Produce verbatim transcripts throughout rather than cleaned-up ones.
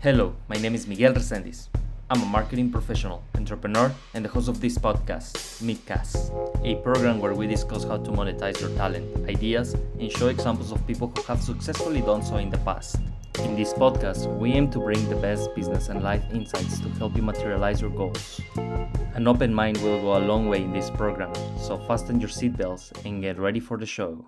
Hello, my name is Miguel Resendiz. I'm a marketing professional, entrepreneur, and the host of this podcast, MIGCAS, a program where we discuss how to monetize your talent, ideas, and show examples of people who have successfully done so in the past. In this podcast, we aim to bring the best business and life insights to help you materialize your goals. An open mind will go a long way in this program, so fasten your seatbelts and get ready for the show.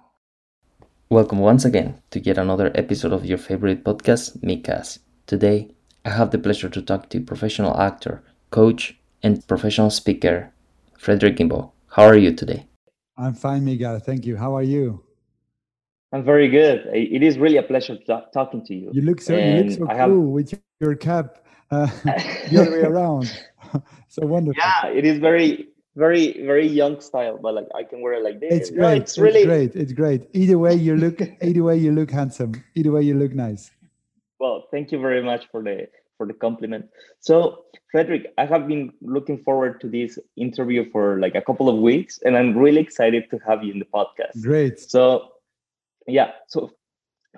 Welcome once again to yet another episode of your favorite podcast, MIGCAS. Today, I have the pleasure to talk to professional actor, coach, and professional speaker, Frederick Imbo. How are you today? I'm fine, Miguel. Thank you. How are you? I'm very good. It is really a pleasure t- talking to you. You look so, you look so cool have... with your cap uh, the other way around. So wonderful. Yeah, it is very, very, very young style, but like I can wear it like this. It's great. No, it's, it's really great. It's great. Either way, you look. Either way, you look handsome. Either way, you look nice. Well, thank you very much for the for the compliment. So, Frederick, I have been looking forward to this interview for like a couple of weeks, and I'm really excited to have you in the podcast. Great. So, yeah. So,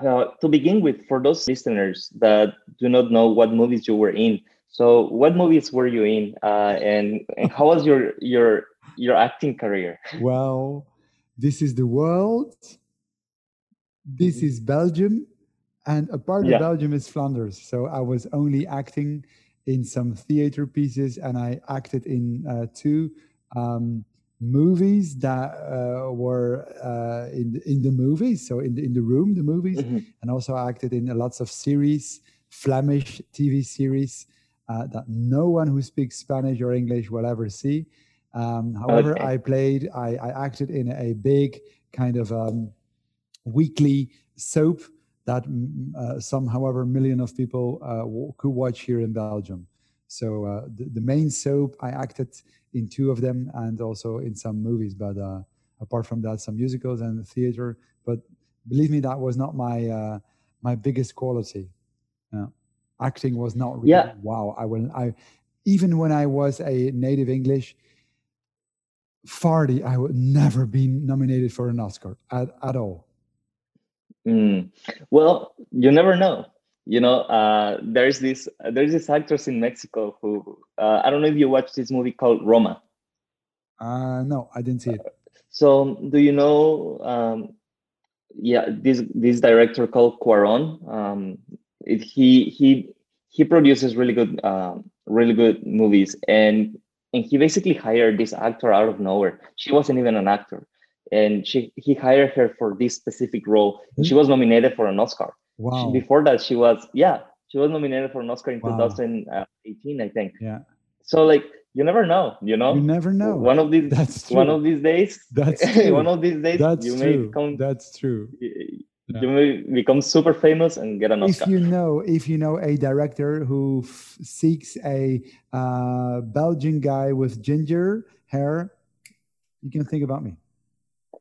uh, to begin with, for those listeners that do not know what movies you were in, so what movies were you in, uh, and and how was your your your acting career? Well, this is the world. This is Belgium. And a part yeah. of Belgium is Flanders. So I was only acting in some theater pieces, and I acted in uh, two um, movies that uh, were uh, in, in the movies. So in the, in the room, the movies. Mm-hmm. And also I acted in lots of series, Flemish T V series uh, that no one who speaks Spanish or English will ever see. Um, however, okay. I played, I, I acted in a big kind of um, weekly soap that uh, some, however, million of people uh, w- could watch here in Belgium. So uh, the, the main soap, I acted in two of them and also in some movies. But uh, apart from that, some musicals and theater. But believe me, that was not my uh, my biggest quality. Uh, acting was not really, yeah. wow. I will, I even when I was a native English, Fardy, I would never be nominated for an Oscar at, at all. Mm. Well, you never know. You know, uh, there's this there's this actress in Mexico who uh, I don't know if you watched this movie called Roma. Uh, no, I didn't see it. Uh, so, do you know? Um, yeah, this this director called Cuarón. Um, it, he he he produces really good uh, really good movies, and and he basically hired this actor out of nowhere. She wasn't even an actor. And she, he hired her for this specific role. Mm-hmm. She was nominated for an Oscar. Wow! She, before that, she was yeah, she was nominated for an Oscar in wow. twenty eighteen, I think. Yeah. So like, you never know, you know. You never know. One of these, That's true. one of these days, That's true. one of these days, That's you may true. become. That's true. You, yeah. you may become super famous and get an Oscar. If you know, if you know a director who f- seeks a uh, Belgian guy with ginger hair, you can think about me.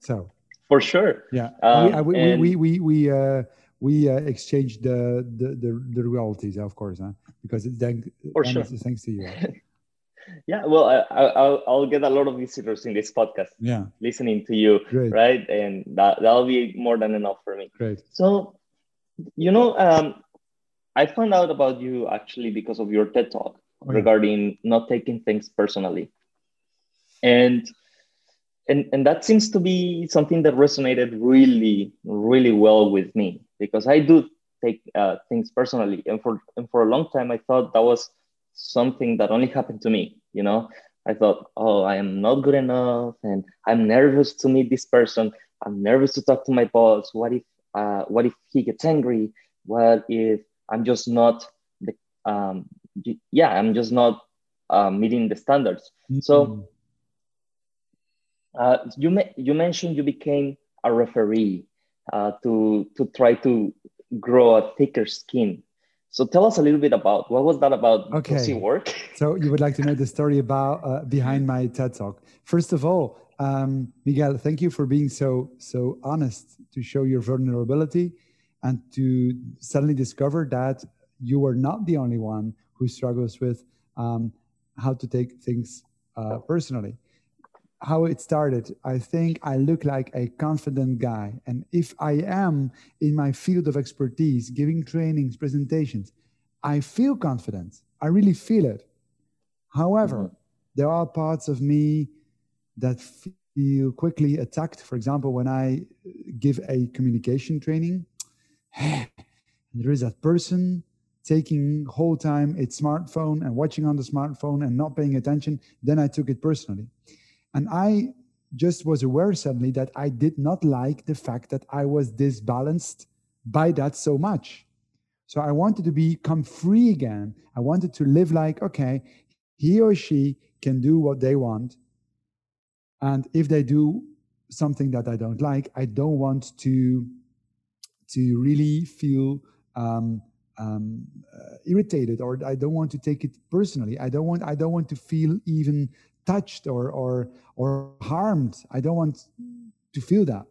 So for sure, yeah. Um, we, we, and we we we we uh, we uh, exchanged the the the, the realities, of course, huh? Because it's thanks for sure. thanks to you. Yeah, well, I, I'll I'll get a lot of visitors in this podcast. Yeah, listening to you, Great. right? And that that'll be more than enough for me. Great. So, you know, um, I found out about you actually because of your TED Talk oh, regarding yeah. not taking things personally, and. And and that seems to be something that resonated really, really well with me because I do take uh, things personally. And for and for a long time, I thought that was something that only happened to me. You know, I thought, oh, I am not good enough and I'm nervous to meet this person. I'm nervous to talk to my boss. What if uh, what if he gets angry? What if I'm just not, the, um, yeah, I'm just not uh, meeting the standards. Mm-hmm. So. Uh, you me- you mentioned you became a referee uh, to to try to grow a thicker skin. So tell us a little bit about what was that about? Okay. Does it work? So you would like to know the story about uh, behind my TED Talk. First of all, um, Miguel, thank you for being so so honest to show your vulnerability and to suddenly discover that you are not the only one who struggles with um, how to take things uh, personally. How it started, I think I look like a confident guy. And if I am in my field of expertise, giving trainings, presentations, I feel confident. I really feel it. However, mm-hmm. there are parts of me that feel quickly attacked. For example, when I give a communication training, there is that person taking whole time its smartphone and watching on the smartphone and not paying attention. Then I took it personally. And I just was aware suddenly that I did not like the fact that I was disbalanced by that so much. So I wanted to become free again. I wanted to live like, okay, he or she can do what they want. And if they do something that I don't like, I don't want to, to really feel um, um, uh, irritated, or I don't want to take it personally. I don't want, I don't want to feel even touched or, or, or harmed. I don't want to feel that.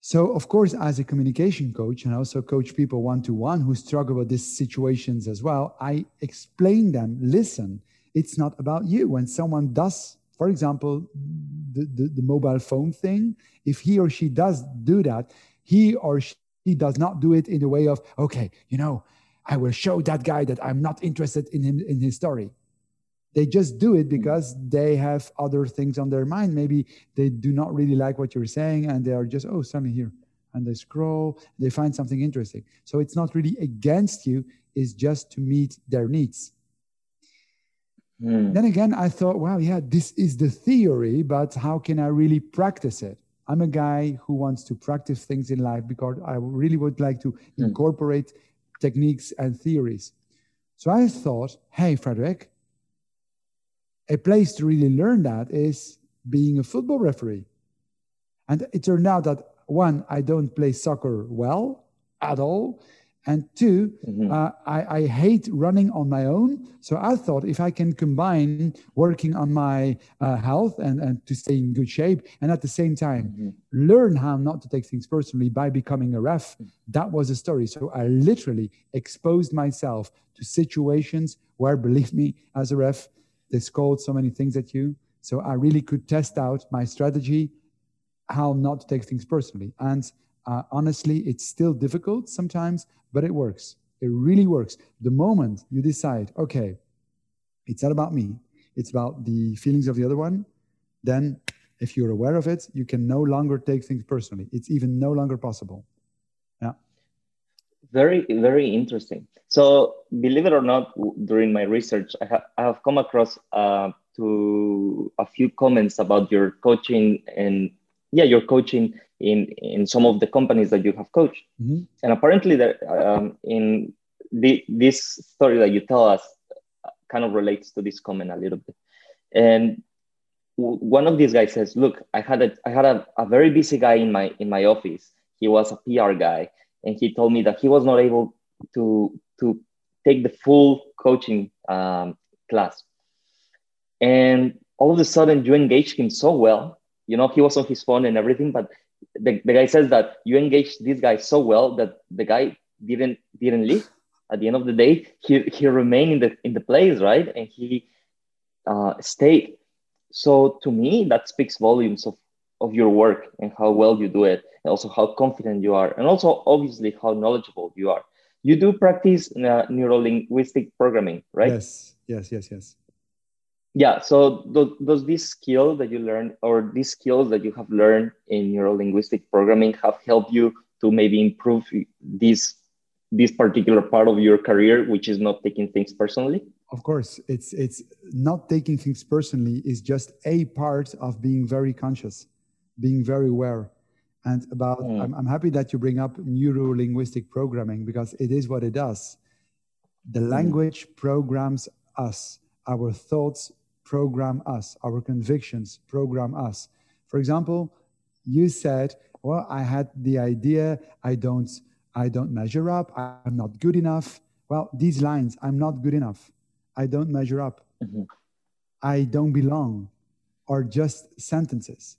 So, of course, as a communication coach, and I also coach people one-to-one who struggle with these situations as well, I explain them, listen, it's not about you. When someone does, for example, the, the, the mobile phone thing, if he or she does do that, he or she does not do it in the way of, okay, you know, I will show that guy that I'm not interested in him, in his story. They just do it because they have other things on their mind. Maybe they do not really like what you're saying, and they are just, oh, suddenly here. And they scroll, they find something interesting. So it's not really against you, it's just to meet their needs. Mm. Then again, I thought, wow, yeah, this is the theory, but how can I really practice it? I'm a guy who wants to practice things in life because I really would like to mm. incorporate techniques and theories. So I thought, hey, Frederick, a place to really learn that is being a football referee. And it turned out that, one, I don't play soccer well at all. And two, mm-hmm. uh, I, I hate running on my own. So I thought if I can combine working on my uh, health and, and to stay in good shape, and at the same time, mm-hmm. learn how not to take things personally by becoming a ref, that was the story. So I literally exposed myself to situations where, believe me, as a ref, they scold so many things at you. So I really could test out my strategy, how not to take things personally. And uh, honestly, it's still difficult sometimes, but it works. It really works. The moment you decide, okay, it's not about me, it's about the feelings of the other one, then if you're aware of it, you can no longer take things personally. It's even no longer possible. Yeah. Very, very interesting. So, believe it or not, during my research, I, ha- I have come across uh, to a few comments about your coaching and, yeah, your coaching in, in some of the companies that you have coached. Mm-hmm. And apparently, that, um, in the, this story that you tell us kind of relates to this comment a little bit. And w- one of these guys says, "Look, I had a, I had a, a very busy guy in my in my office. He was a P R guy." And he told me that he was not able to to take the full coaching um, class. And all of a sudden, you engaged him so well. You know, he was on his phone and everything, but the, the guy says that you engaged this guy so well that the guy didn't didn't leave. At the end of the day, he he remained in the in the place, right? And he uh, stayed. So to me, that speaks volumes of. of your work and how well you do it, and also how confident you are, and also obviously how knowledgeable you are. You do practice uh, neuro-linguistic programming, right? Yes, yes, yes, yes. Yeah, so th- does this skill that you learned, or these skills that you have learned in neuro-linguistic programming, have helped you to maybe improve this, this particular part of your career, which is not taking things personally? Of course, it's, it's not taking things personally is just a part of being very conscious. Being very aware and about, mm. I'm, I'm happy that you bring up neuro-linguistic programming because it is what it does. The language mm. programs us, our thoughts program us, our convictions program us. For example, you said, well, I had the idea, I don't, I don't measure up, I'm not good enough. Well, these lines, I'm not good enough, I don't measure up, mm-hmm. I don't belong, are just sentences.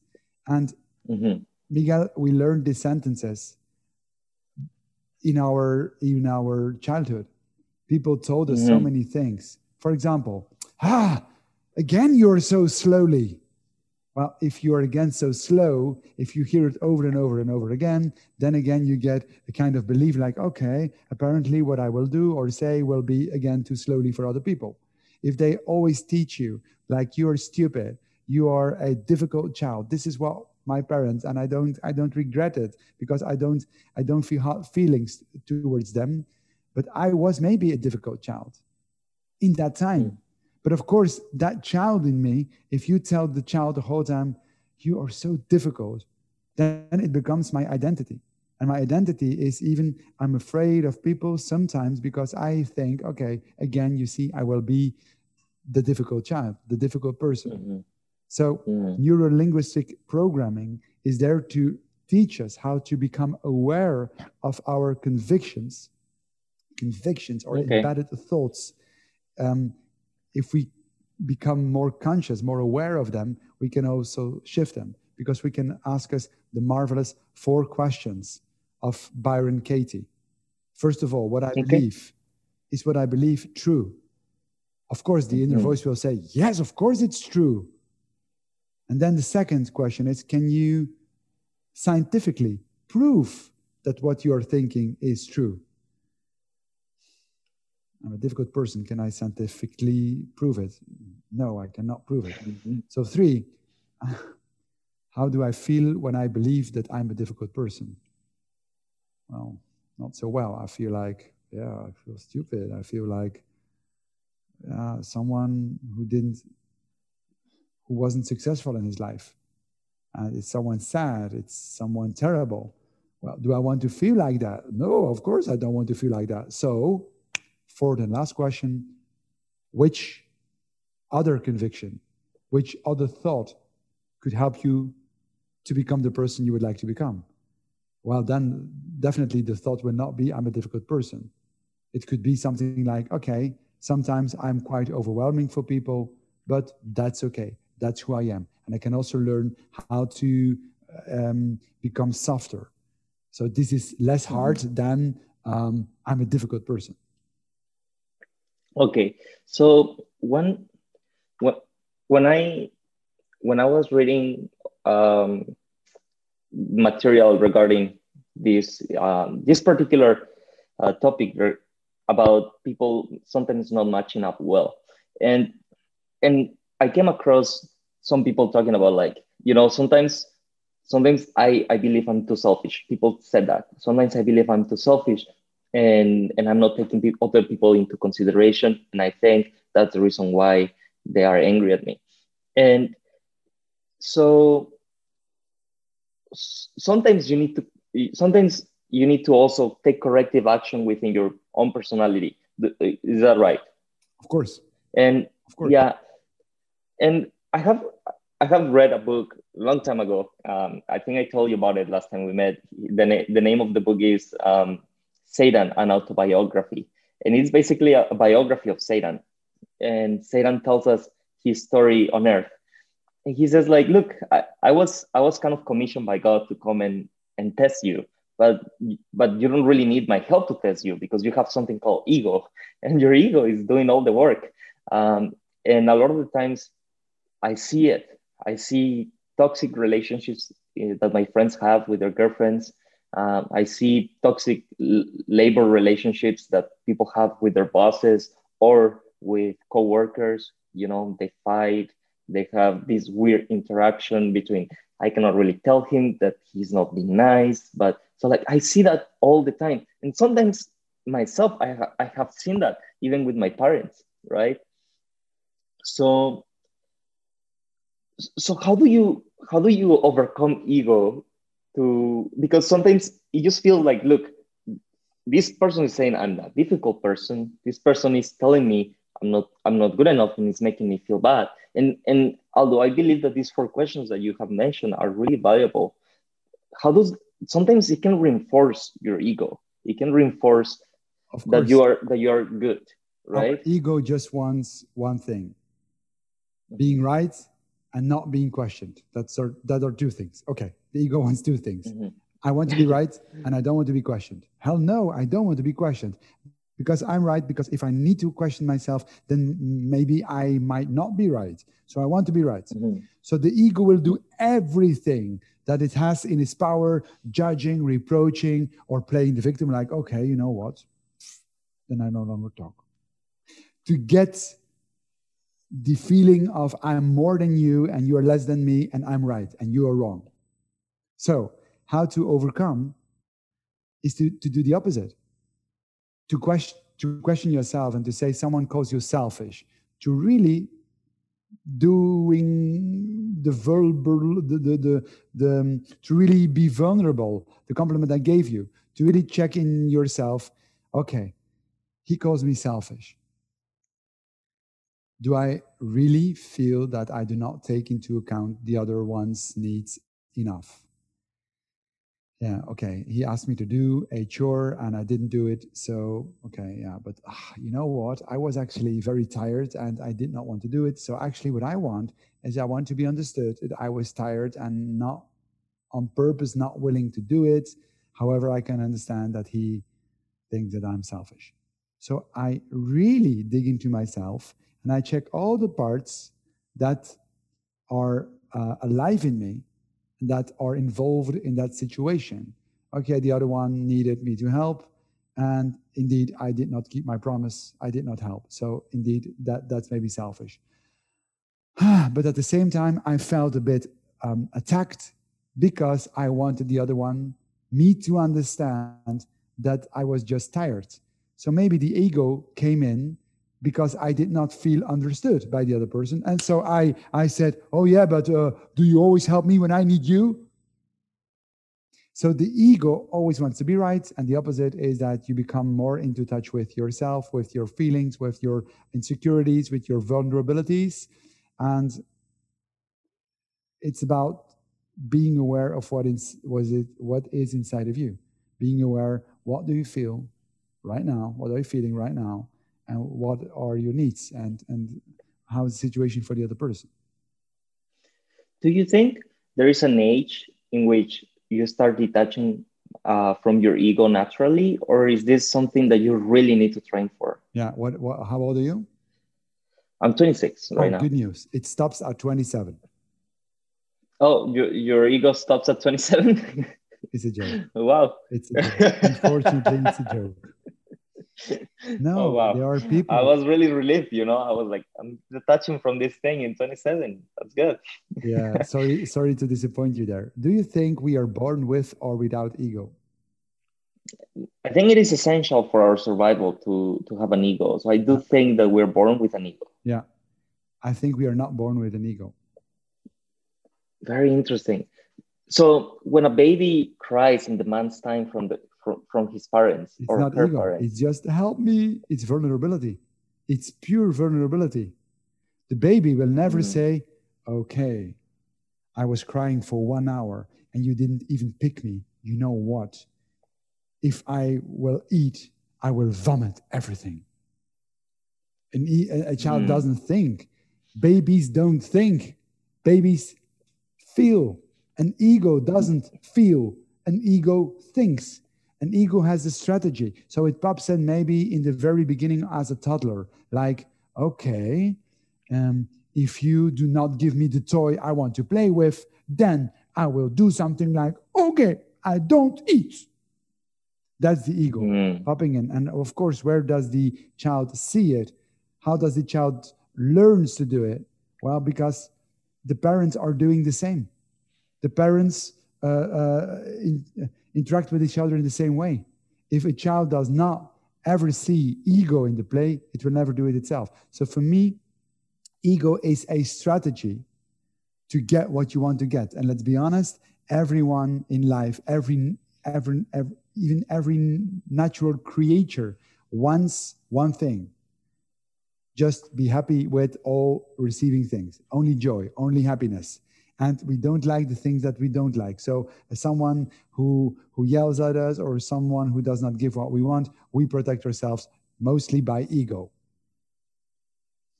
And mm-hmm. Miguel, we learned these sentences in our in our childhood. People told us mm-hmm. so many things. For example, ah, again, you're so slowly. Well, if you are again so slow, if you hear it over and over and over again, then again you get a kind of belief like, okay, apparently what I will do or say will be again too slowly for other people. If they always teach you like you are stupid, you are a difficult child. This is what my parents, and I don't, I don't regret it because I don't, I don't feel hard feelings towards them. But I was maybe a difficult child in that time. Mm. But of course, that child in me, if you tell the child the whole time, you are so difficult, then it becomes my identity. And my identity is even, I'm afraid of people sometimes because I think, okay, again, you see, I will be the difficult child, the difficult person. Mm-hmm. So yeah. Neuro-linguistic programming is there to teach us how to become aware of our convictions, convictions or okay. embedded thoughts. Um, If we become more conscious, more aware of them, we can also shift them because we can ask us the marvelous four questions of Byron Katie. First of all, what I okay. believe, is what I believe true? Of course, the inner mm-hmm. voice will say, yes, of course it's true. And then the second question is, can you scientifically prove that what you're thinking is true? I'm a difficult person. Can I scientifically prove it? No, I cannot prove it. Mm-hmm. So three, how do I feel when I believe that I'm a difficult person? Well, not so well. I feel like, yeah, I feel stupid. I feel like uh, someone who didn't, who wasn't successful in his life. And it's someone sad. It's someone terrible. Well, do I want to feel like that? No, of course I don't want to feel like that. So, fourth and last question, which other conviction, which other thought could help you to become the person you would like to become? Well, then definitely the thought will not be, I'm a difficult person. It could be something like, okay, sometimes I'm quite overwhelming for people, but that's okay. That's who I am. And I can also learn how to um, become softer. So this is less hard than um, I'm a difficult person. Okay, so when when I when I was reading um, material regarding this um, this particular uh, topic about people sometimes not matching up well, and and I came across some people talking about like you know sometimes sometimes I, I believe I'm too selfish. People said that sometimes I believe I'm too selfish. And and I'm not taking pe- other people into consideration. And I think that's the reason why they are angry at me. And so s- sometimes you need to, sometimes you need to also take corrective action within your own personality. Is that right? Of course. And of course. Yeah. And I have, I have read a book a long time ago. Um, I think I told you about it last time we met. The, na- the name of the book is, um, Satan, an Autobiography. And it's basically a, a biography of Satan. And Satan tells us his story on earth. And he says, like, look, I, I was I was kind of commissioned by God to come and, and test you, but but you don't really need my help to test you because you have something called ego. And your ego is doing all the work. Um, and a lot of the times I see it. I see toxic relationships uh, that my friends have with their girlfriends. Um, I see toxic l- labor relationships that people have with their bosses or with coworkers. You know, they fight, they have this weird interaction between, I cannot really tell him that he's not being nice, but so like, I see that all the time. And sometimes myself, I, ha- I have seen that even with my parents, right? So, so how do you, how do you overcome ego? To, because sometimes you just feel like, look, this person is saying I'm a difficult person. This person is telling me I'm not I'm not good enough and it's making me feel bad. And and although I believe that these four questions that you have mentioned are really valuable, how does sometimes it can reinforce your ego. It can reinforce that you are that you are good, right? Our ego just wants one thing. Being right and not being questioned. That's our, that are two things. Okay. The ego wants two things. Mm-hmm. I want to be right and I don't want to be questioned. Hell no, I don't want to be questioned. because I'm right, because if I need to question myself, then maybe I might not be right. So I want to be right. Mm-hmm. So the ego will do everything that it has in its power, judging, reproaching, or playing the victim, like, okay, you know what? Then I no longer talk. To get the feeling of I'm more than you and you're less than me and I'm right and you are wrong. So how to overcome is to, to do the opposite. To question, to question yourself and to say someone calls you selfish. To really doing the verbal, the, the, the, the um, to really be vulnerable, the compliment I gave you, to really check in yourself. Okay, he calls me selfish. Do I really feel that I do not take into account the other one's needs enough? Yeah, okay, he asked me to do a chore and I didn't do it. So, okay, yeah, but uh, you know what? I was actually very tired and I did not want to do it. So actually what I want is I want to be understood. I was tired and not on purpose, not willing to do it. However, I can understand that he thinks that I'm selfish. So I really dig into myself and I check all the parts that are uh, alive in me that are involved in that situation. Okay, the other one needed me to help, and indeed, I did not keep my promise. I did not help. So indeed, that, that's maybe selfish. But at the same time, I felt a bit um, attacked because I wanted the other one, me, to understand that I was just tired. So maybe the ego came in because I did not feel understood by the other person. And so I, I said, oh yeah, but uh, do you always help me when I need you? So the ego always wants to be right. And the opposite is that you become more into touch with yourself, with your feelings, with your insecurities, with your vulnerabilities. And it's about being aware of what is, was it, what is inside of you. Being aware, what do you feel right now? What are you feeling right now? And what are your needs, and, and how is the situation for the other person? Do you think there is an age in which you start detaching uh, from your ego naturally, or is this something that you really need to train for? Yeah. What? what how old are you? I'm twenty-six right oh, now. Good news. It stops at twenty-seven. Oh, your your ego stops at twenty-seven? It's a joke. Wow. It's a joke. Unfortunately, it's a joke. No, oh, wow. There are people. I was really relieved, you know. I was like, I'm detaching from this thing in twenty-seven. That's good. Yeah, sorry, sorry to disappoint you there. Do you think we are born with or without ego? I think it is essential for our survival to to have an ego. So I do think that we're born with an ego. Yeah, I think we are not born with an ego. Very interesting. So when a baby cries and demands time from the From, from his parents it's or not her ego. Parents. It's just help me. It's vulnerability. It's pure vulnerability. The baby will never mm-hmm. say, okay, I was crying for one hour and you didn't even pick me. You know what? If I will eat, I will vomit everything. And he, a, a child mm-hmm. doesn't think. Babies don't think. Babies feel. An ego doesn't feel. An ego thinks. An ego has a strategy. So it pops in maybe in the very beginning as a toddler, like, okay, um, if you do not give me the toy I want to play with, then I will do something like, okay, I don't eat. That's the ego mm. popping in. And of course, where does the child see it? How does the child learns to do it? Well, because the parents are doing the same. The parents uh, uh, in, uh, interact with each other in the same way. If a child does not ever see ego in the play, it will never do it itself. So for me, ego is a strategy to get what you want to get. And let's be honest, everyone in life, every, every, every even every natural creature wants one thing. Just be happy with all receiving things. Only joy, only happiness. And we don't like the things that we don't like. So someone who who yells at us or someone who does not give what we want, we protect ourselves mostly by ego.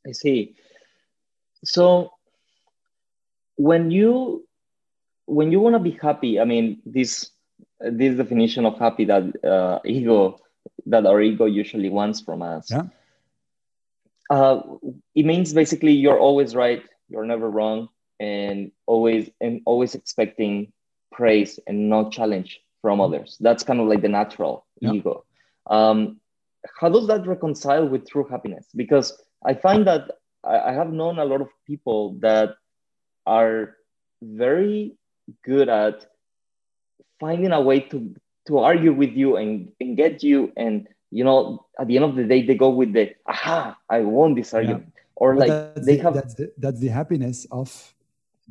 I see. So when you when you want to be happy, I mean, this this definition of happy that uh, ego that our ego usually wants from us. Yeah. Uh, it means basically you're always right, you're never wrong, and always and always expecting praise and no challenge from others. That's kind of like the natural yeah. ego. Um, how does that reconcile with true happiness? Because I find that I, I have known a lot of people that are very good at finding a way to to argue with you and, and get you, and you know, at the end of the day, they go with the aha, I won this argument. Yeah. Or but like they the, have that's the, that's the happiness of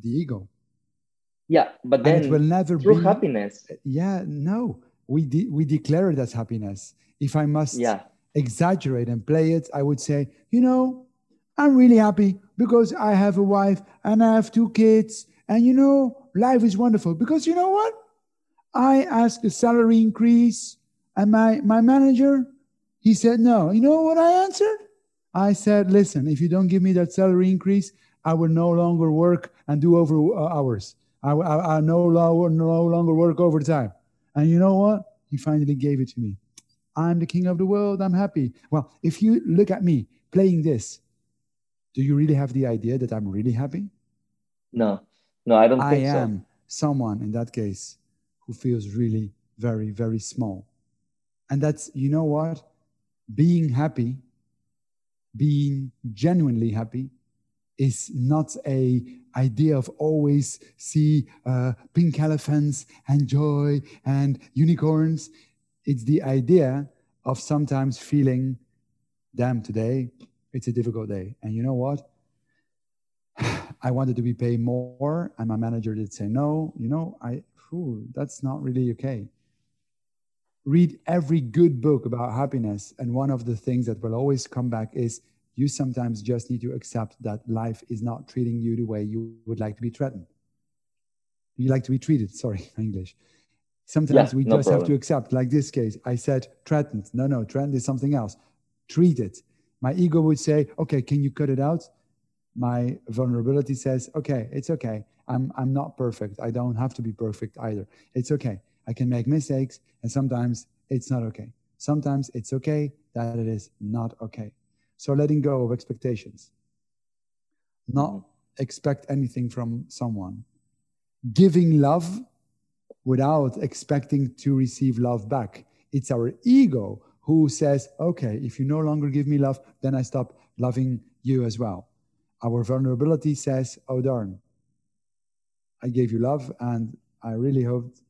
the ego. Yeah, but then and it will never true be happiness. Yeah, no, we de- we declare it as happiness. If I must yeah. exaggerate and play it, I would say, you know, I'm really happy because I have a wife and I have two kids, and you know, life is wonderful because you know what? I asked a salary increase, and my, my manager, he said no. You know what I answered? I said, listen, if you don't give me that salary increase, I will no longer work and do over uh, hours. I, I, I no, lo- no longer work overtime. And you know what? He finally gave it to me. I'm the king of the world. I'm happy. Well, if you look at me playing this, do you really have the idea that I'm really happy? No, no, I don't think so. I am someone in that case who feels really very, very small. And that's, you know what? Being happy, being genuinely happy is not a idea of always see uh, pink elephants and joy and unicorns. It's the idea of sometimes feeling, damn, today it's a difficult day. And you know what? I wanted to be paid more and my manager did say no. You know, I... Ooh, that's not really okay. Read every good book about happiness. And one of the things that will always come back is you sometimes just need to accept that life is not treating you the way you would like to be threatened. You like to be treated, sorry, English. Sometimes yeah, we no just problem. have to accept, like this case, I said threatened. No, no, threatened is something else. Treat it. My ego would say, okay, can you cut it out? My vulnerability says, okay, it's okay. I'm I'm not perfect. I don't have to be perfect either. It's okay. I can make mistakes, and sometimes it's not okay. Sometimes it's okay that it is not okay. So letting go of expectations. Not expect anything from someone. Giving love without expecting to receive love back. It's our ego who says, okay, if you no longer give me love, then I stop loving you as well. Our vulnerability says, oh darn, I gave you love and I really hoped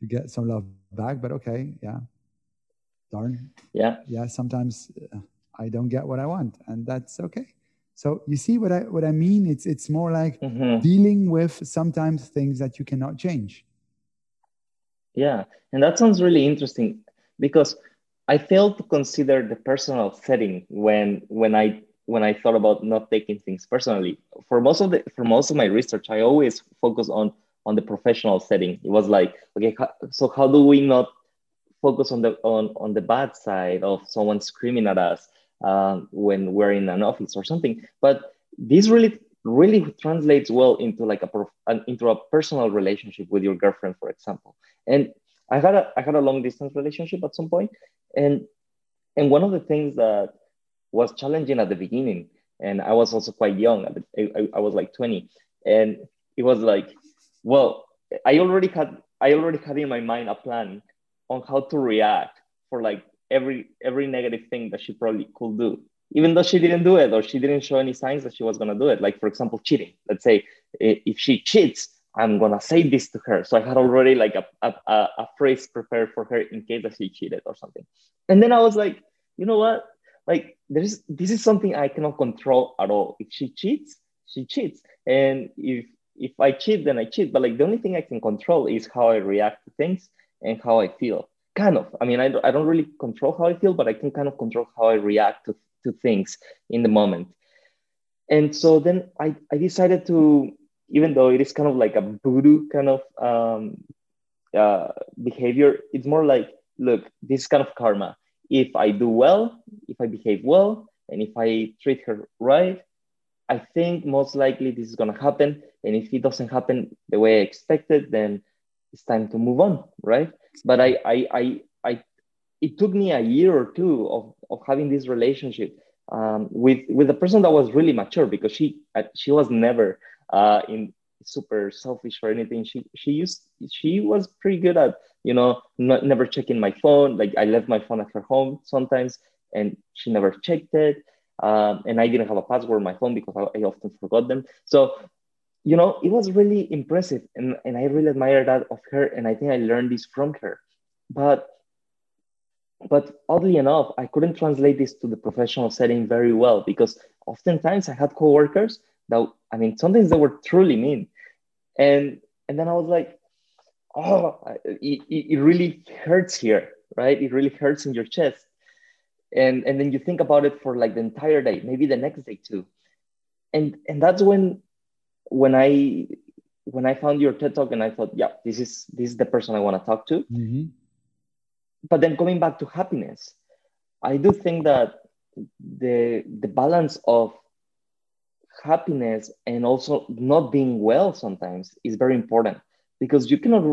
to get some love back, but okay, yeah, darn. Yeah. Yeah, sometimes I don't get what I want and that's okay. So you see what I what I mean? It's it's more like mm-hmm. dealing with sometimes things that you cannot change. Yeah, and that sounds really interesting because I failed to consider the personal setting when when I when I thought about not taking things personally. For most of the, for most of my research, I always focus on, on the professional setting. It was like, okay, so how do we not focus on the, on, on the bad side of someone screaming at us um, when we're in an office or something? But this really, really translates well into like a, prof, an, into a personal relationship with your girlfriend, for example. And I had a, I had a long distance relationship at some point. And, and one of the things that was challenging at the beginning, and I was also quite young. I, I was like twenty, and it was like, well, I already had I already had in my mind a plan on how to react for like every every negative thing that she probably could do, even though she didn't do it or she didn't show any signs that she was gonna do it. Like for example, cheating. Let's say if she cheats, I'm gonna say this to her. So I had already like a a, a phrase prepared for her in case that she cheated or something. And then I was like, you know what? Like there is, this is something I cannot control at all. If she cheats, she cheats, and if if I cheat, then I cheat. But like the only thing I can control is how I react to things and how I feel. Kind of. I mean, I I don't really control how I feel, but I can kind of control how I react to, to things in the moment. And so then I I decided to, even though it is kind of like a voodoo kind of um uh behavior, it's more like, look, this is kind of karma. If I do well, if I behave well, and if I treat her right, I think most likely this is going to happen. And if it doesn't happen the way I expected, then it's time to move on, right? But I I I I, it took me a year or two of, of having this relationship um, with, with a person that was really mature, because she she was never uh, in super selfish or anything. She she used she was pretty good at, you know, not, never checking my phone. Like, I left my phone at her home sometimes and she never checked it. Um, and I didn't have a password on my phone because I, I often forgot them. So, you know, it was really impressive. And, and I really admire that of her. And I think I learned this from her. But but oddly enough, I couldn't translate this to the professional setting very well, because oftentimes I had coworkers that, I mean, sometimes they were truly mean. And and then I was like, oh, it, it really hurts here, right? It really hurts in your chest. And, and then you think about it for like the entire day, maybe the next day too. And and that's when when I when I found your TED Talk and I thought, yeah, this is this is the person I want to talk to. Mm-hmm. But then coming back to happiness, I do think that the the balance of happiness and also not being well sometimes is very important, because you cannot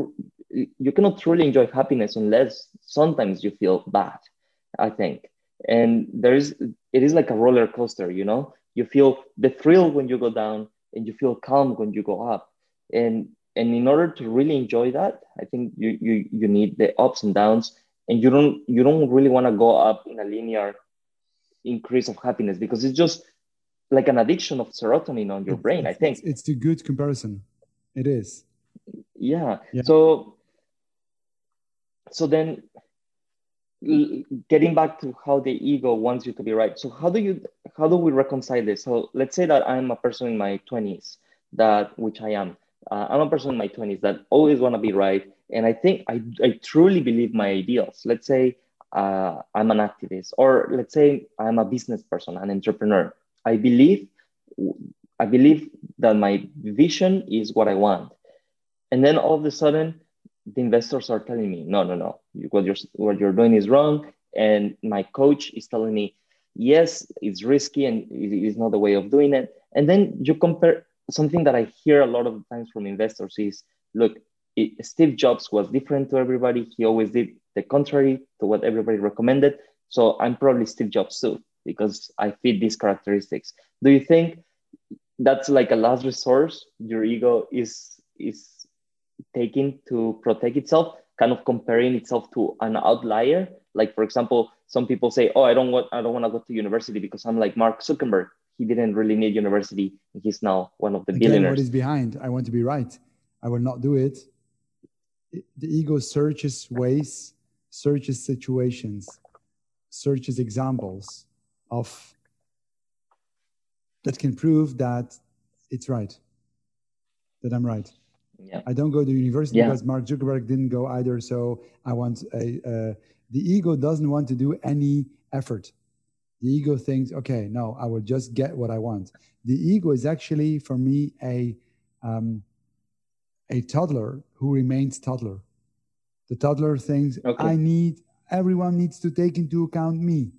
you cannot truly enjoy happiness unless sometimes you feel bad, I think. And there is, it is like a roller coaster, you know, you feel the thrill when you go down and you feel calm when you go up. And, and in order to really enjoy that, I think you, you, you need the ups and downs, and you don't, you don't really want to go up in a linear increase of happiness, because it's just like an addiction of serotonin on your it's, brain. I think it's, it's a good comparison. It is. Yeah. yeah. So, so then, getting back to how the ego wants you to be right. So how do you, how do we reconcile this? So let's say that I'm a person in my twenties, that which I am. Uh, I'm a person in my twenties that always want to be right. And I think I, I truly believe my ideals. Let's say uh, I'm an activist, or let's say I'm a business person, an entrepreneur. I believe, I believe that my vision is what I want. And then all of a sudden, the investors are telling me, no, no, no, what you're, what you're doing is wrong. And my coach is telling me, yes, it's risky and it's not the way of doing it. And then you compare, something that I hear a lot of times from investors is, look, it, Steve Jobs was different to everybody. He always did the contrary to what everybody recommended. So I'm probably Steve Jobs too, because I fit these characteristics. Do you think that's like a last resource your ego is is taking to protect itself, kind of comparing itself to an outlier? Like, for example, some people say, oh, I don't want I don't want to go to university because I'm like Mark Zuckerberg. He didn't really need university. He's now one of the Again, billionaires. What is behind? I want to be right. I will not do it. The ego searches ways, searches situations, searches examples of that can prove that it's right, that I'm right. Yeah. I don't go to university yeah. because Mark Zuckerberg didn't go either. So I want a, uh, the ego doesn't want to do any effort. The ego thinks, okay, no, I will just get what I want. The ego is actually, for me, a um, a toddler who remains toddler. The toddler thinks, okay, I need, everyone needs to take into account me.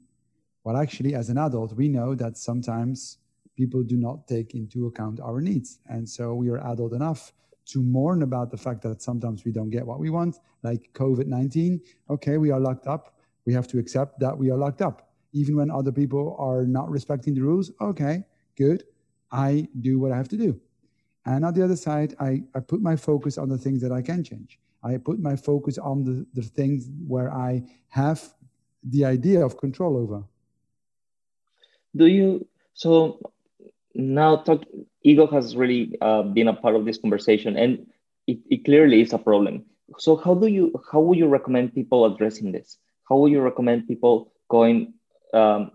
Well, actually, as an adult, we know that sometimes people do not take into account our needs. And so we are adult enough to mourn about the fact that sometimes we don't get what we want, like COVID nineteen. Okay, we are locked up. We have to accept that we are locked up. Even when other people are not respecting the rules, okay, good. I do what I have to do. And on the other side, I, I put my focus on the things that I can change. I put my focus on the, the things where I have the idea of control over. Do you... So now talk... Ego has really uh, been a part of this conversation, and it, it clearly is a problem. So how do you, how would you recommend people addressing this? How would you recommend people going, um,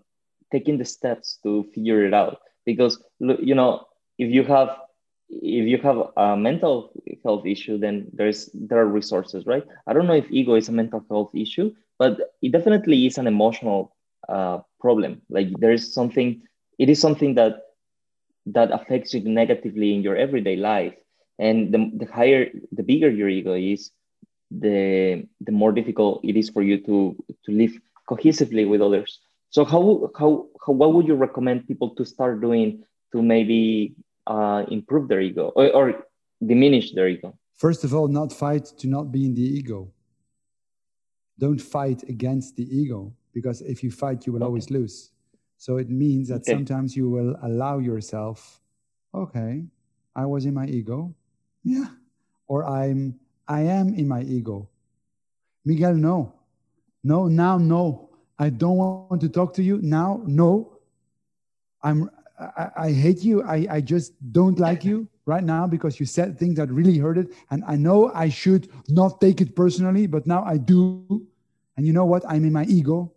taking the steps to figure it out? Because, you know, if you have, if you have a mental health issue, then there's, there are resources, right? I don't know if ego is a mental health issue, but it definitely is an emotional uh, problem. Like, there is something, it is something that, that affects you negatively in your everyday life. And the, the higher, the bigger your ego is, the the more difficult it is for you to, to live cohesively with others. So how, how, how what would you recommend people to start doing to maybe uh, improve their ego or, or diminish their ego? First of all, not fight to not be in the ego. don't fight against the ego, because if you fight, you will okay. always lose. So it means that okay. sometimes you will allow yourself, okay, I was in my ego. Yeah. Or I'm, I am in my ego. Miguel, no. No, now, no. I don't want to talk to you now. No. I'm, I, I hate you. I, I just don't like you right now because you said things that really hurt it. And I know I should not take it personally, but now I do. And you know what? I'm in my ego.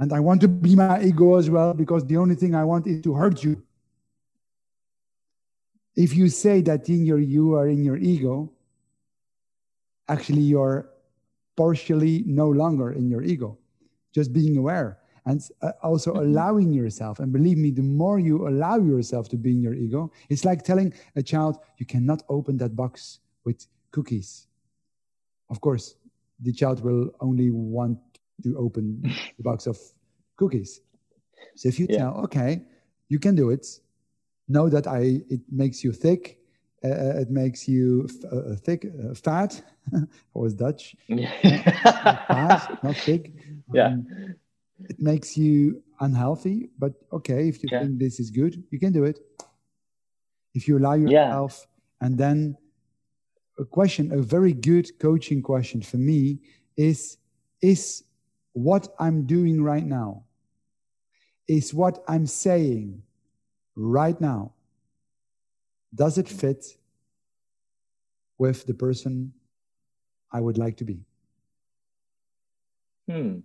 And I want to be my ego as well, because the only thing I want is to hurt you. If you say that in your you are in your ego, actually you're partially no longer in your ego, just being aware and also allowing yourself. And believe me, the more you allow yourself to be in your ego, it's like telling a child, you cannot open that box with cookies. Of course, the child will only want to open the box of cookies. So if you yeah. tell, okay, you can do it. Know that I it makes you thick. Uh, it makes you f- uh, thick, uh, fat. I was Dutch. Fat, not thick. Yeah. Um, it makes you unhealthy. But okay, if you yeah. think this is good, you can do it. If you allow yourself. Yeah. And then a question, a very good coaching question for me is, is what I'm doing right now, is what I'm saying right now, does it fit with the person I would like to be? Hmm.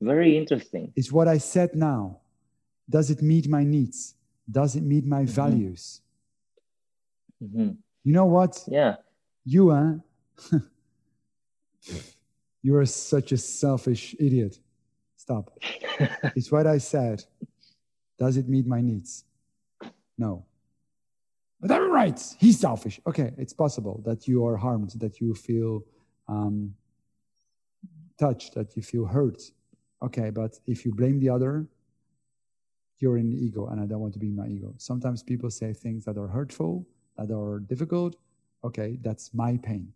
Very interesting. Is what I said now, does it meet my needs? Does it meet my mm-hmm. values? Mm-hmm. You know what? Yeah. You, huh? You are such a selfish idiot. Stop. It's what I said. Does it meet my needs? No. But I'm right. He's selfish. Okay, it's possible that you are harmed, that you feel um, touched, that you feel hurt. Okay, but if you blame the other, you're in the ego, and I don't want to be in my ego. Sometimes people say things that are hurtful, that are difficult. Okay, that's my pain.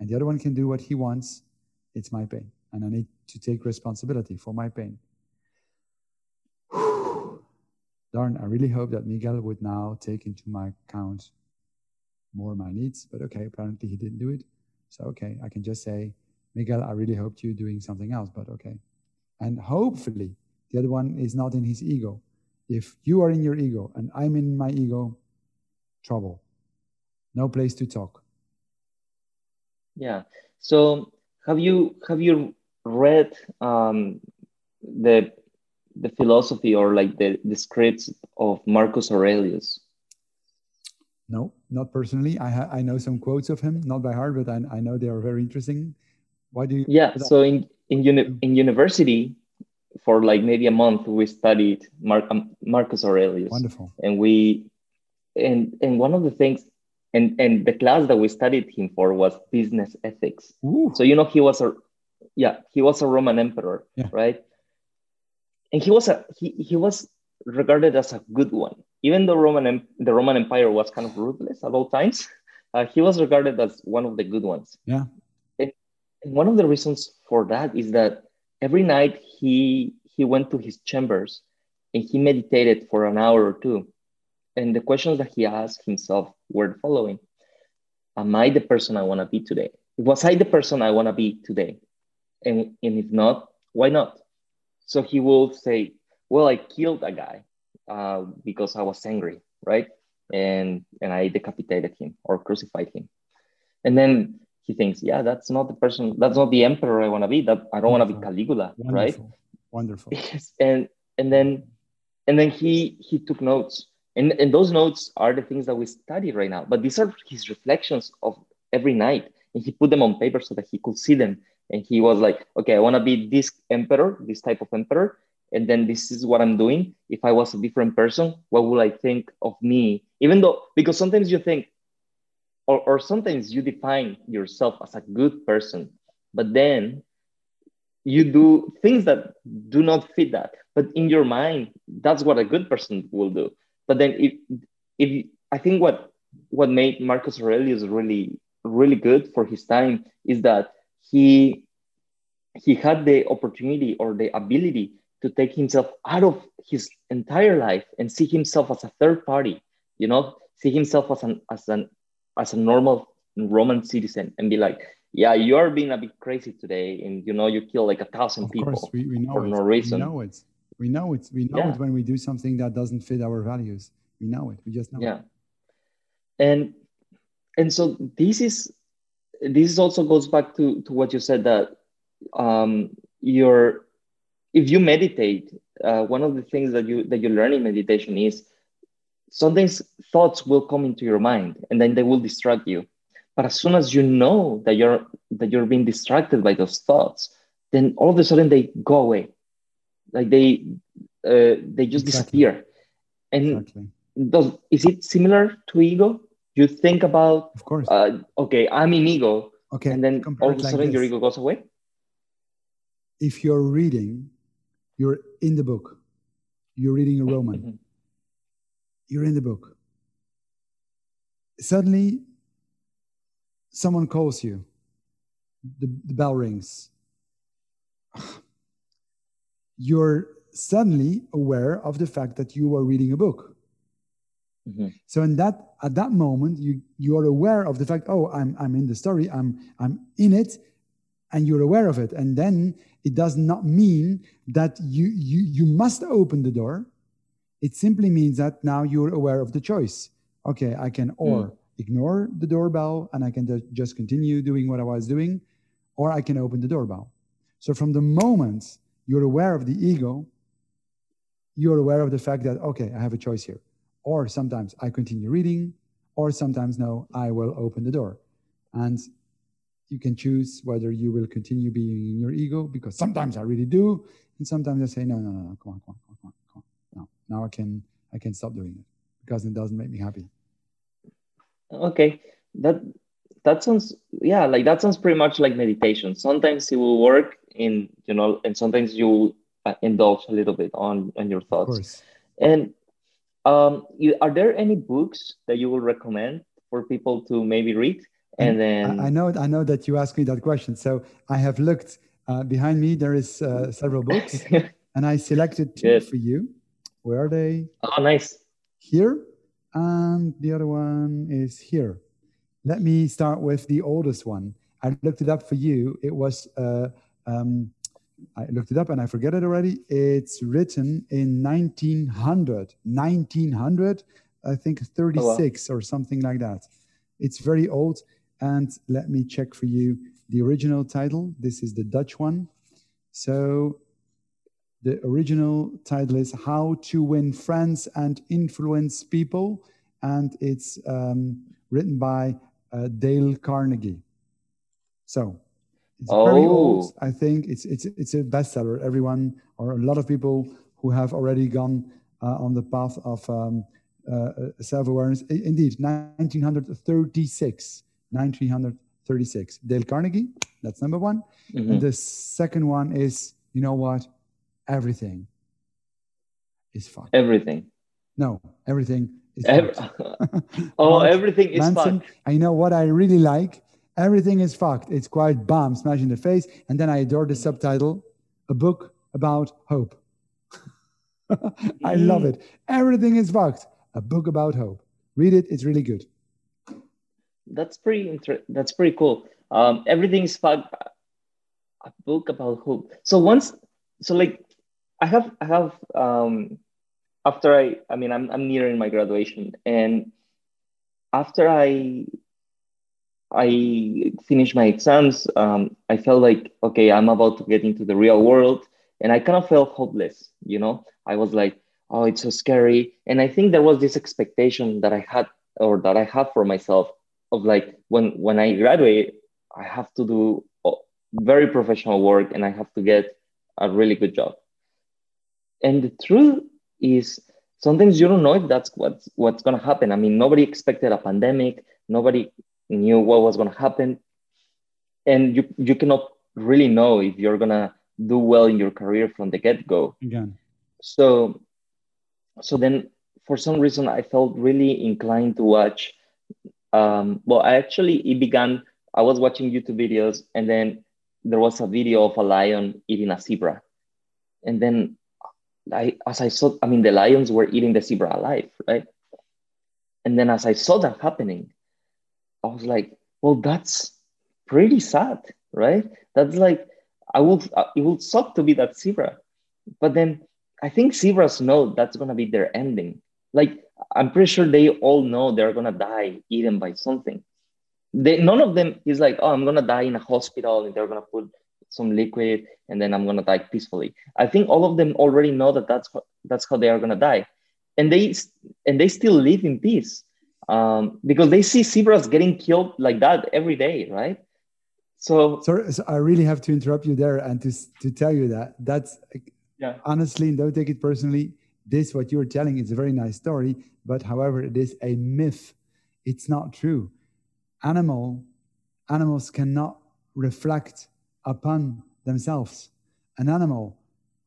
And the other one can do what he wants. It's my pain, and I need to take responsibility for my pain. Whew. Darn, I really hope that Miguel would now take into my account more my needs, but okay, apparently he didn't do it. So, okay, I can just say, Miguel, I really hoped you were doing something else, but okay. And hopefully the other one is not in his ego. If you are in your ego and I'm in my ego, trouble. No place to talk. Yeah, so... Have you have you read um, the the philosophy or like the, the scripts of Marcus Aurelius? No, not personally. I ha- I know some quotes of him, not by heart, but I, I know they are very interesting. Why do you? Yeah. So in in uni- in university, for like maybe a month, we studied Mar- um, Marcus Aurelius. Wonderful. And we and and one of the things. And and the class that we studied him for was business ethics. Ooh. So, you know, he was a, yeah, he was a Roman emperor, yeah. right? And he was a, he, he was regarded as a good one. Even though Roman, the Roman Empire was kind of ruthless at all times, uh, he was regarded as one of the good ones. Yeah. And one of the reasons for that is that every night he he went to his chambers and he meditated for an hour or two. And the questions that he asked himself were the following. Am I the person I want to be today? Was I the person I want to be today? And, and if not, why not? So he will say, well, I killed a guy uh, because I was angry, right? And and I decapitated him or crucified him. And then he thinks, yeah, that's not the person, that's not the emperor I want to be. That I don't want to be Caligula, Wonderful. right? Wonderful. and and then and then he he took notes. And, and those notes are the things that we study right now. But these are his reflections of every night. And he put them on paper so that he could see them. And he was like, okay, I want to be this emperor, this type of emperor. And then this is what I'm doing. If I was a different person, what would I think of me? Even though, because sometimes you think, or, or sometimes you define yourself as a good person, but then you do things that do not fit that. But in your mind, that's what a good person will do. But then if if I think what what made Marcus Aurelius really, really good for his time is that he he had the opportunity or the ability to take himself out of his entire life and see himself as a third party, you know, see himself as an as an as a normal Roman citizen and be like, yeah, you are being a bit crazy today, and you know you kill like a thousand of people course, we, we know for it. no reason. We know it. We know it. We know yeah. it when we do something that doesn't fit our values. We know it. We just know yeah. it. Yeah, and and so this is this also goes back to to what you said that um, your if you meditate, uh, one of the things that you that you learn in meditation is sometimes thoughts will come into your mind and then they will distract you. But as soon as you know that you're that you're being distracted by those thoughts, then all of a sudden they go away, like they uh, they just exactly. disappear. And exactly. does, is it similar to ego? You think about, of course, uh, okay, I'm in ego, okay, and then all of a sudden like your ego goes away. If you're reading, you're in the book. You're reading a Roman. Mm-hmm. You're in the book. Suddenly, someone calls you. The, the bell rings. You're suddenly aware of the fact that you are reading a book. Mm-hmm. So in that at that moment, you you are aware of the fact. Oh, I'm I'm in the story. I'm I'm in it, and you're aware of it. And then it does not mean that you you you must open the door. It simply means that now you're aware of the choice. Okay, I can or. Mm. ignore the doorbell and I can d- just continue doing what I was doing, or I can open the doorbell. So from the moment you're aware of the ego, you're aware of the fact that, okay, I have a choice here. Or sometimes I continue reading, or sometimes no, I will open the door. And you can choose whether you will continue being in your ego, because sometimes I really do, and sometimes I say, no, no, no, no, come on, come on, come on, come on. No, now I can, I can stop doing it because it doesn't make me happy. Okay, that that sounds yeah, like that sounds pretty much like meditation. Sometimes it will work in you know, and sometimes you uh, indulge a little bit on, on your thoughts. Of course. And um, you, are there any books that you will recommend for people to maybe read? And, and then I, I know I know that you asked me that question, so I have looked uh, behind me. There is uh, several books, and I selected two Good. for you. Where are they? Oh, nice. Here. And the other one is here. Let me start with the oldest one. I looked it up for you. It was, uh, um, I looked it up and I forget it already. It's written in nineteen hundred, nineteen hundred, I think thirty-six oh, wow. or something like that. It's very old. And let me check for you the original title. This is the Dutch one. So the original title is How to Win Friends and Influence People, and it's um, written by uh, Dale Carnegie. So it's oh. very old. I think it's it's it's a bestseller. Everyone or a lot of people who have already gone uh, on the path of um, uh, self-awareness. Indeed, nineteen thirty-six, nineteen thirty-six. Dale Carnegie, that's number one. Mm-hmm. And the second one is, you know what? Everything is fucked. Everything. No, everything is Every- fucked. oh, Mark everything is Manson, fucked. I know what I really like. Everything is fucked. It's quite bomb, smash in the face. And then I adore the subtitle, a book about hope. I love it. Everything is fucked. A book about hope. Read it. It's really good. That's pretty inter- That's pretty cool. Um, everything is fucked. A book about hope. So once, so like, I have, I have, um, after I, I mean, I'm, I'm nearing my graduation, and after I, I finished my exams, um, I felt like, okay, I'm about to get into the real world, and I kind of felt hopeless, you know, I was like, oh, it's so scary. And I think there was this expectation that I had, or that I have for myself of like, when, when I graduate, I have to do very professional work, and I have to get a really good job. And the truth is, sometimes you don't know if that's what's, what's going to happen. I mean, nobody expected a pandemic. Nobody knew what was going to happen. And you you cannot really know if you're going to do well in your career from the get-go. Again. So, so then, for some reason, I felt really inclined to watch. Um, well, I actually, it began, I was watching YouTube videos, and then there was a video of a lion eating a zebra. And then I, as I saw, I mean, the lions were eating the zebra alive, right? And then as I saw that happening, I was like, well, that's pretty sad, right? That's like, I will, it will suck to be that zebra. But then I think zebras know that's going to be their ending. Like, I'm pretty sure they all know they're going to die eaten by something. They, none of them is like, oh, I'm going to die in a hospital and they're going to put some liquid and then I'm going to die peacefully. I think all of them already know that that's, that's how they are going to die. And they, and they still live in peace um, because they see zebras getting killed like that every day, right? So, Sorry, so I really have to interrupt you there and to, to tell you that that's, yeah. honestly, don't take it personally. This, what you're telling, is a very nice story, but however, it is a myth. It's not true. Animal, animals cannot reflect upon themselves. An animal,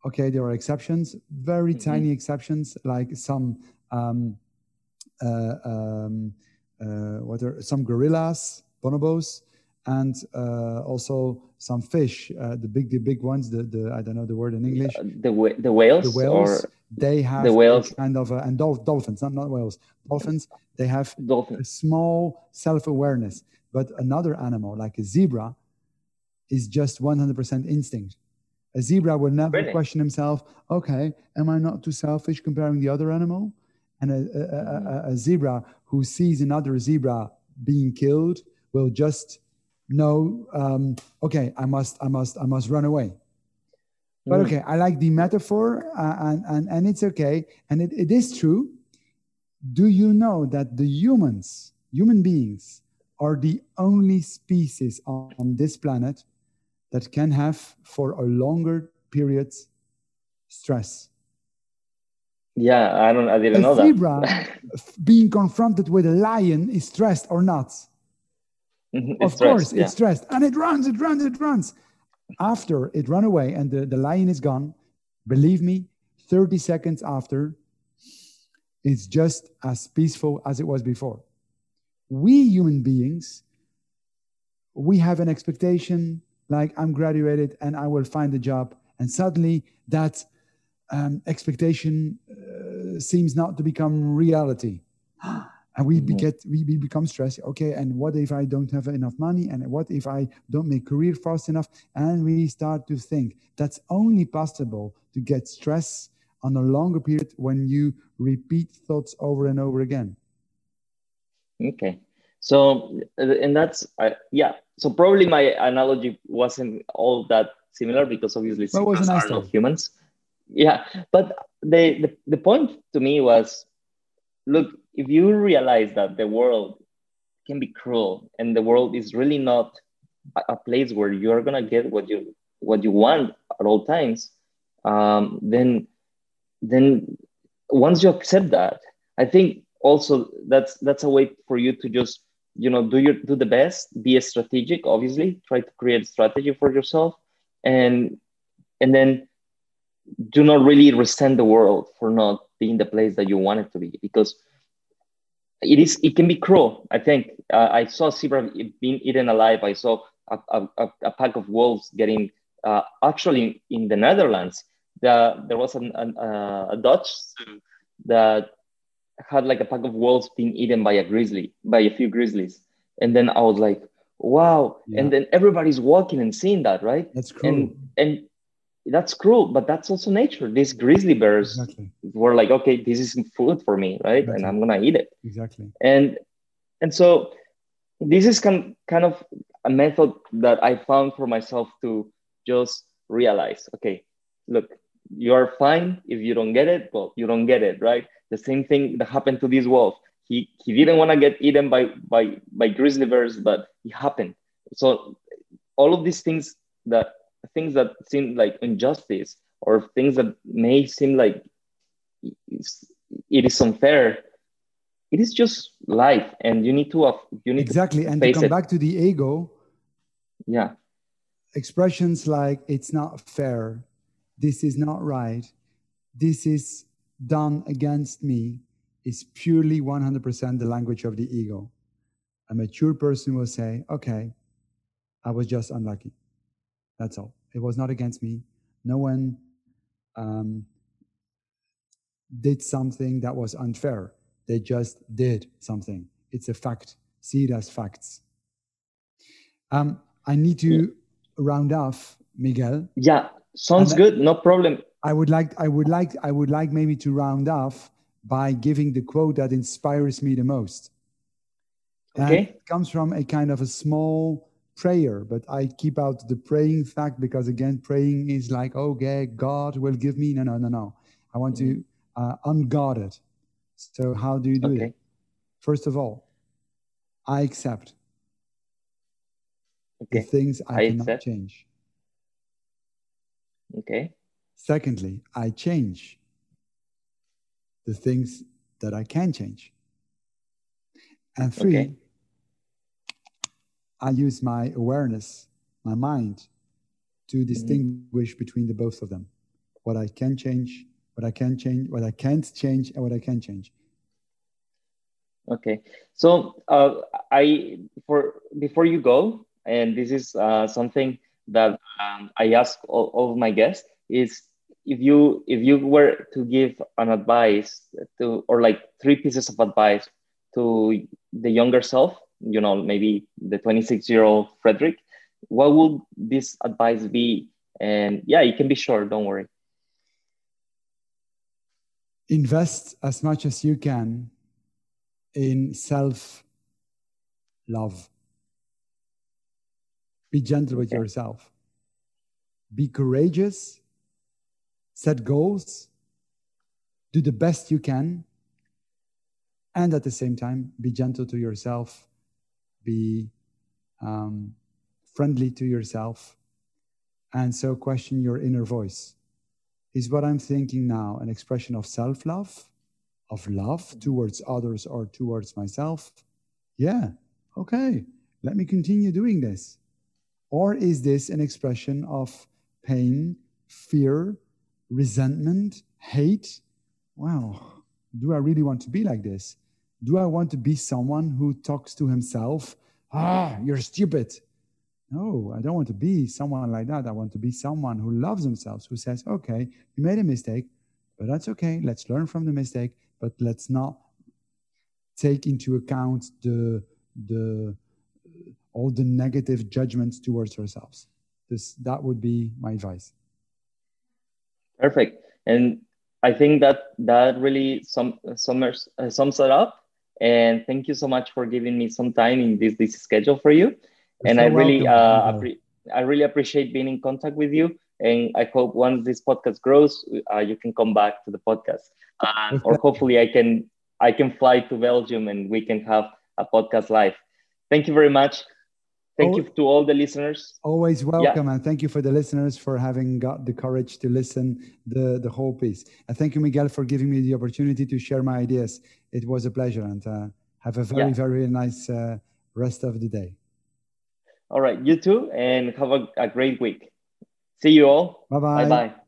okay, there are exceptions, very mm-hmm. tiny exceptions, like some, um, uh, um, uh, what are some gorillas, bonobos, and uh, also some fish, uh, the big, the big ones, the, the I don't know the word in English. Uh, the the whales. The whales. Or they have the whales. kind of, a, and dol- dolphins, not, not whales, dolphins. They have dolphins. a small self-awareness. But another animal, like a zebra, is just one hundred percent instinct. A zebra will never really? question himself, okay, am I not too selfish comparing the other animal? And a, a, mm. a, a zebra who sees another zebra being killed will just know, um, okay, I must, I must, I must run away. Mm. But okay, I like the metaphor uh, and, and, and it's okay. And it, it is true. Do you know that the humans, human beings, are the only species on, on this planet that can have for a longer period stress? Yeah, I don't. I didn't a know zebra that. Being confronted with a lion is stressed or not? Mm-hmm. Of stressed, course, yeah. it's stressed, and it runs, it runs, it runs. After it ran away and the, the lion is gone, believe me, thirty seconds after, it's just as peaceful as it was before. We human beings, we have an expectation like I'm graduated and I will find a job. And suddenly that um, expectation uh, seems not to become reality. And we mm-hmm. get we become stressed. Okay, and what if I don't have enough money? And what if I don't make career fast enough? And we start to think that's only possible to get stress on a longer period when you repeat thoughts over and over again. Okay. So, and that's, uh, yeah. So probably my analogy wasn't all that similar because obviously zebras are not humans. Yeah. But the, the, the point to me was, look, if you realize that the world can be cruel and the world is really not a place where you're going to get what you, what you want at all times, um, then, then once you accept that, I think also that's that's a way for you to just, you know, do your do the best, be strategic, obviously, try to create strategy for yourself, and and then do not really resent the world for not being the place that you want it to be, because it is it can be cruel. I think uh, I saw zebra being eaten alive. I saw a, a, a pack of wolves getting uh, actually in the Netherlands. The, there was an, an, uh, a Dutch zoo that had like a pack of wolves being eaten by a grizzly, by a few grizzlies. And then I was like, wow. Yeah. And then everybody's walking and seeing that, right? That's cruel. And, and that's cruel, but that's also nature. These grizzly bears exactly. were like, okay, this is food for me, right? Exactly. And I'm going to eat it. Exactly. And and so this is kind, kind of a method that I found for myself to just realize, okay, look, you are fine. If you don't get it, well, you don't get it, right? The same thing that happened to this wolf. He he didn't want to get eaten by, by, by grizzly bears, but it happened. So all of these things that things that seem like injustice or things that may seem like it is unfair, it is just life, and you need to uh, you need exactly to and to come it. back to the ego. Yeah, expressions like it's not fair. This is not right, this is done against me, is purely one hundred percent the language of the ego. A mature person will say, okay, I was just unlucky. That's all. It was not against me. No one um, did something that was unfair. They just did something. It's a fact. See it as facts. Um, I need to round off, Miguel. Yeah, sounds good. No problem. I would like, I would like, I would like maybe to round off by giving the quote that inspires me the most. Okay. And it comes from a kind of a small prayer, but I keep out the praying fact because, again, praying is like, okay, God will give me. No, no, no, no. I want to uh, un-God it. So how do you do okay. it? First of all, I accept okay. the things I, I cannot accept. change. Okay. Secondly, I change the things that I can change. And three, okay. I use my awareness, my mind, to distinguish mm-hmm. between the both of them. What I can change, what I can change, what I can't change, and what I can change. Okay. So uh, I, for before you go, and this is uh, something that um, I ask all, all of my guests, is if you if you were to give an advice to, or like three pieces of advice to the younger self, you know, maybe the twenty-six-year-old Frederick, what would this advice be? And yeah, you can be sure, don't worry. Invest as much as you can in self-love. Be gentle with okay. yourself. Be courageous. Set goals. Do the best you can. And at the same time, be gentle to yourself. Be um, friendly to yourself. And so question your inner voice. Is what I'm thinking now an expression of self-love? Of love towards others or towards myself? Yeah. Okay. Let me continue doing this. Or is this an expression of pain, fear, resentment, hate? Wow, do I really want to be like this? Do I want to be someone who talks to himself? Ah, you're stupid. No, I don't want to be someone like that. I want to be someone who loves themselves, who says, okay, you made a mistake, but that's okay. Let's learn from the mistake, but let's not take into account the the... all the negative judgments towards ourselves. This, that would be my advice. Perfect. And I think that that really sum, summers, uh, sums it up. And thank you so much for giving me some time in this busy schedule for you. You're and so I really, welcome, uh, appre- I really appreciate being in contact with you. And I hope once this podcast grows, uh, you can come back to the podcast, uh, or hopefully I can, I can fly to Belgium and we can have a podcast live. Thank you very much. Thank you to all the listeners. Always welcome. Yeah. And thank you for the listeners for having got the courage to listen the, the whole piece. And thank you, Miguel, for giving me the opportunity to share my ideas. It was a pleasure. And uh, have a very, yeah. very nice uh, rest of the day. All right. You too. And have a, a great week. See you all. Bye-bye. Bye-bye.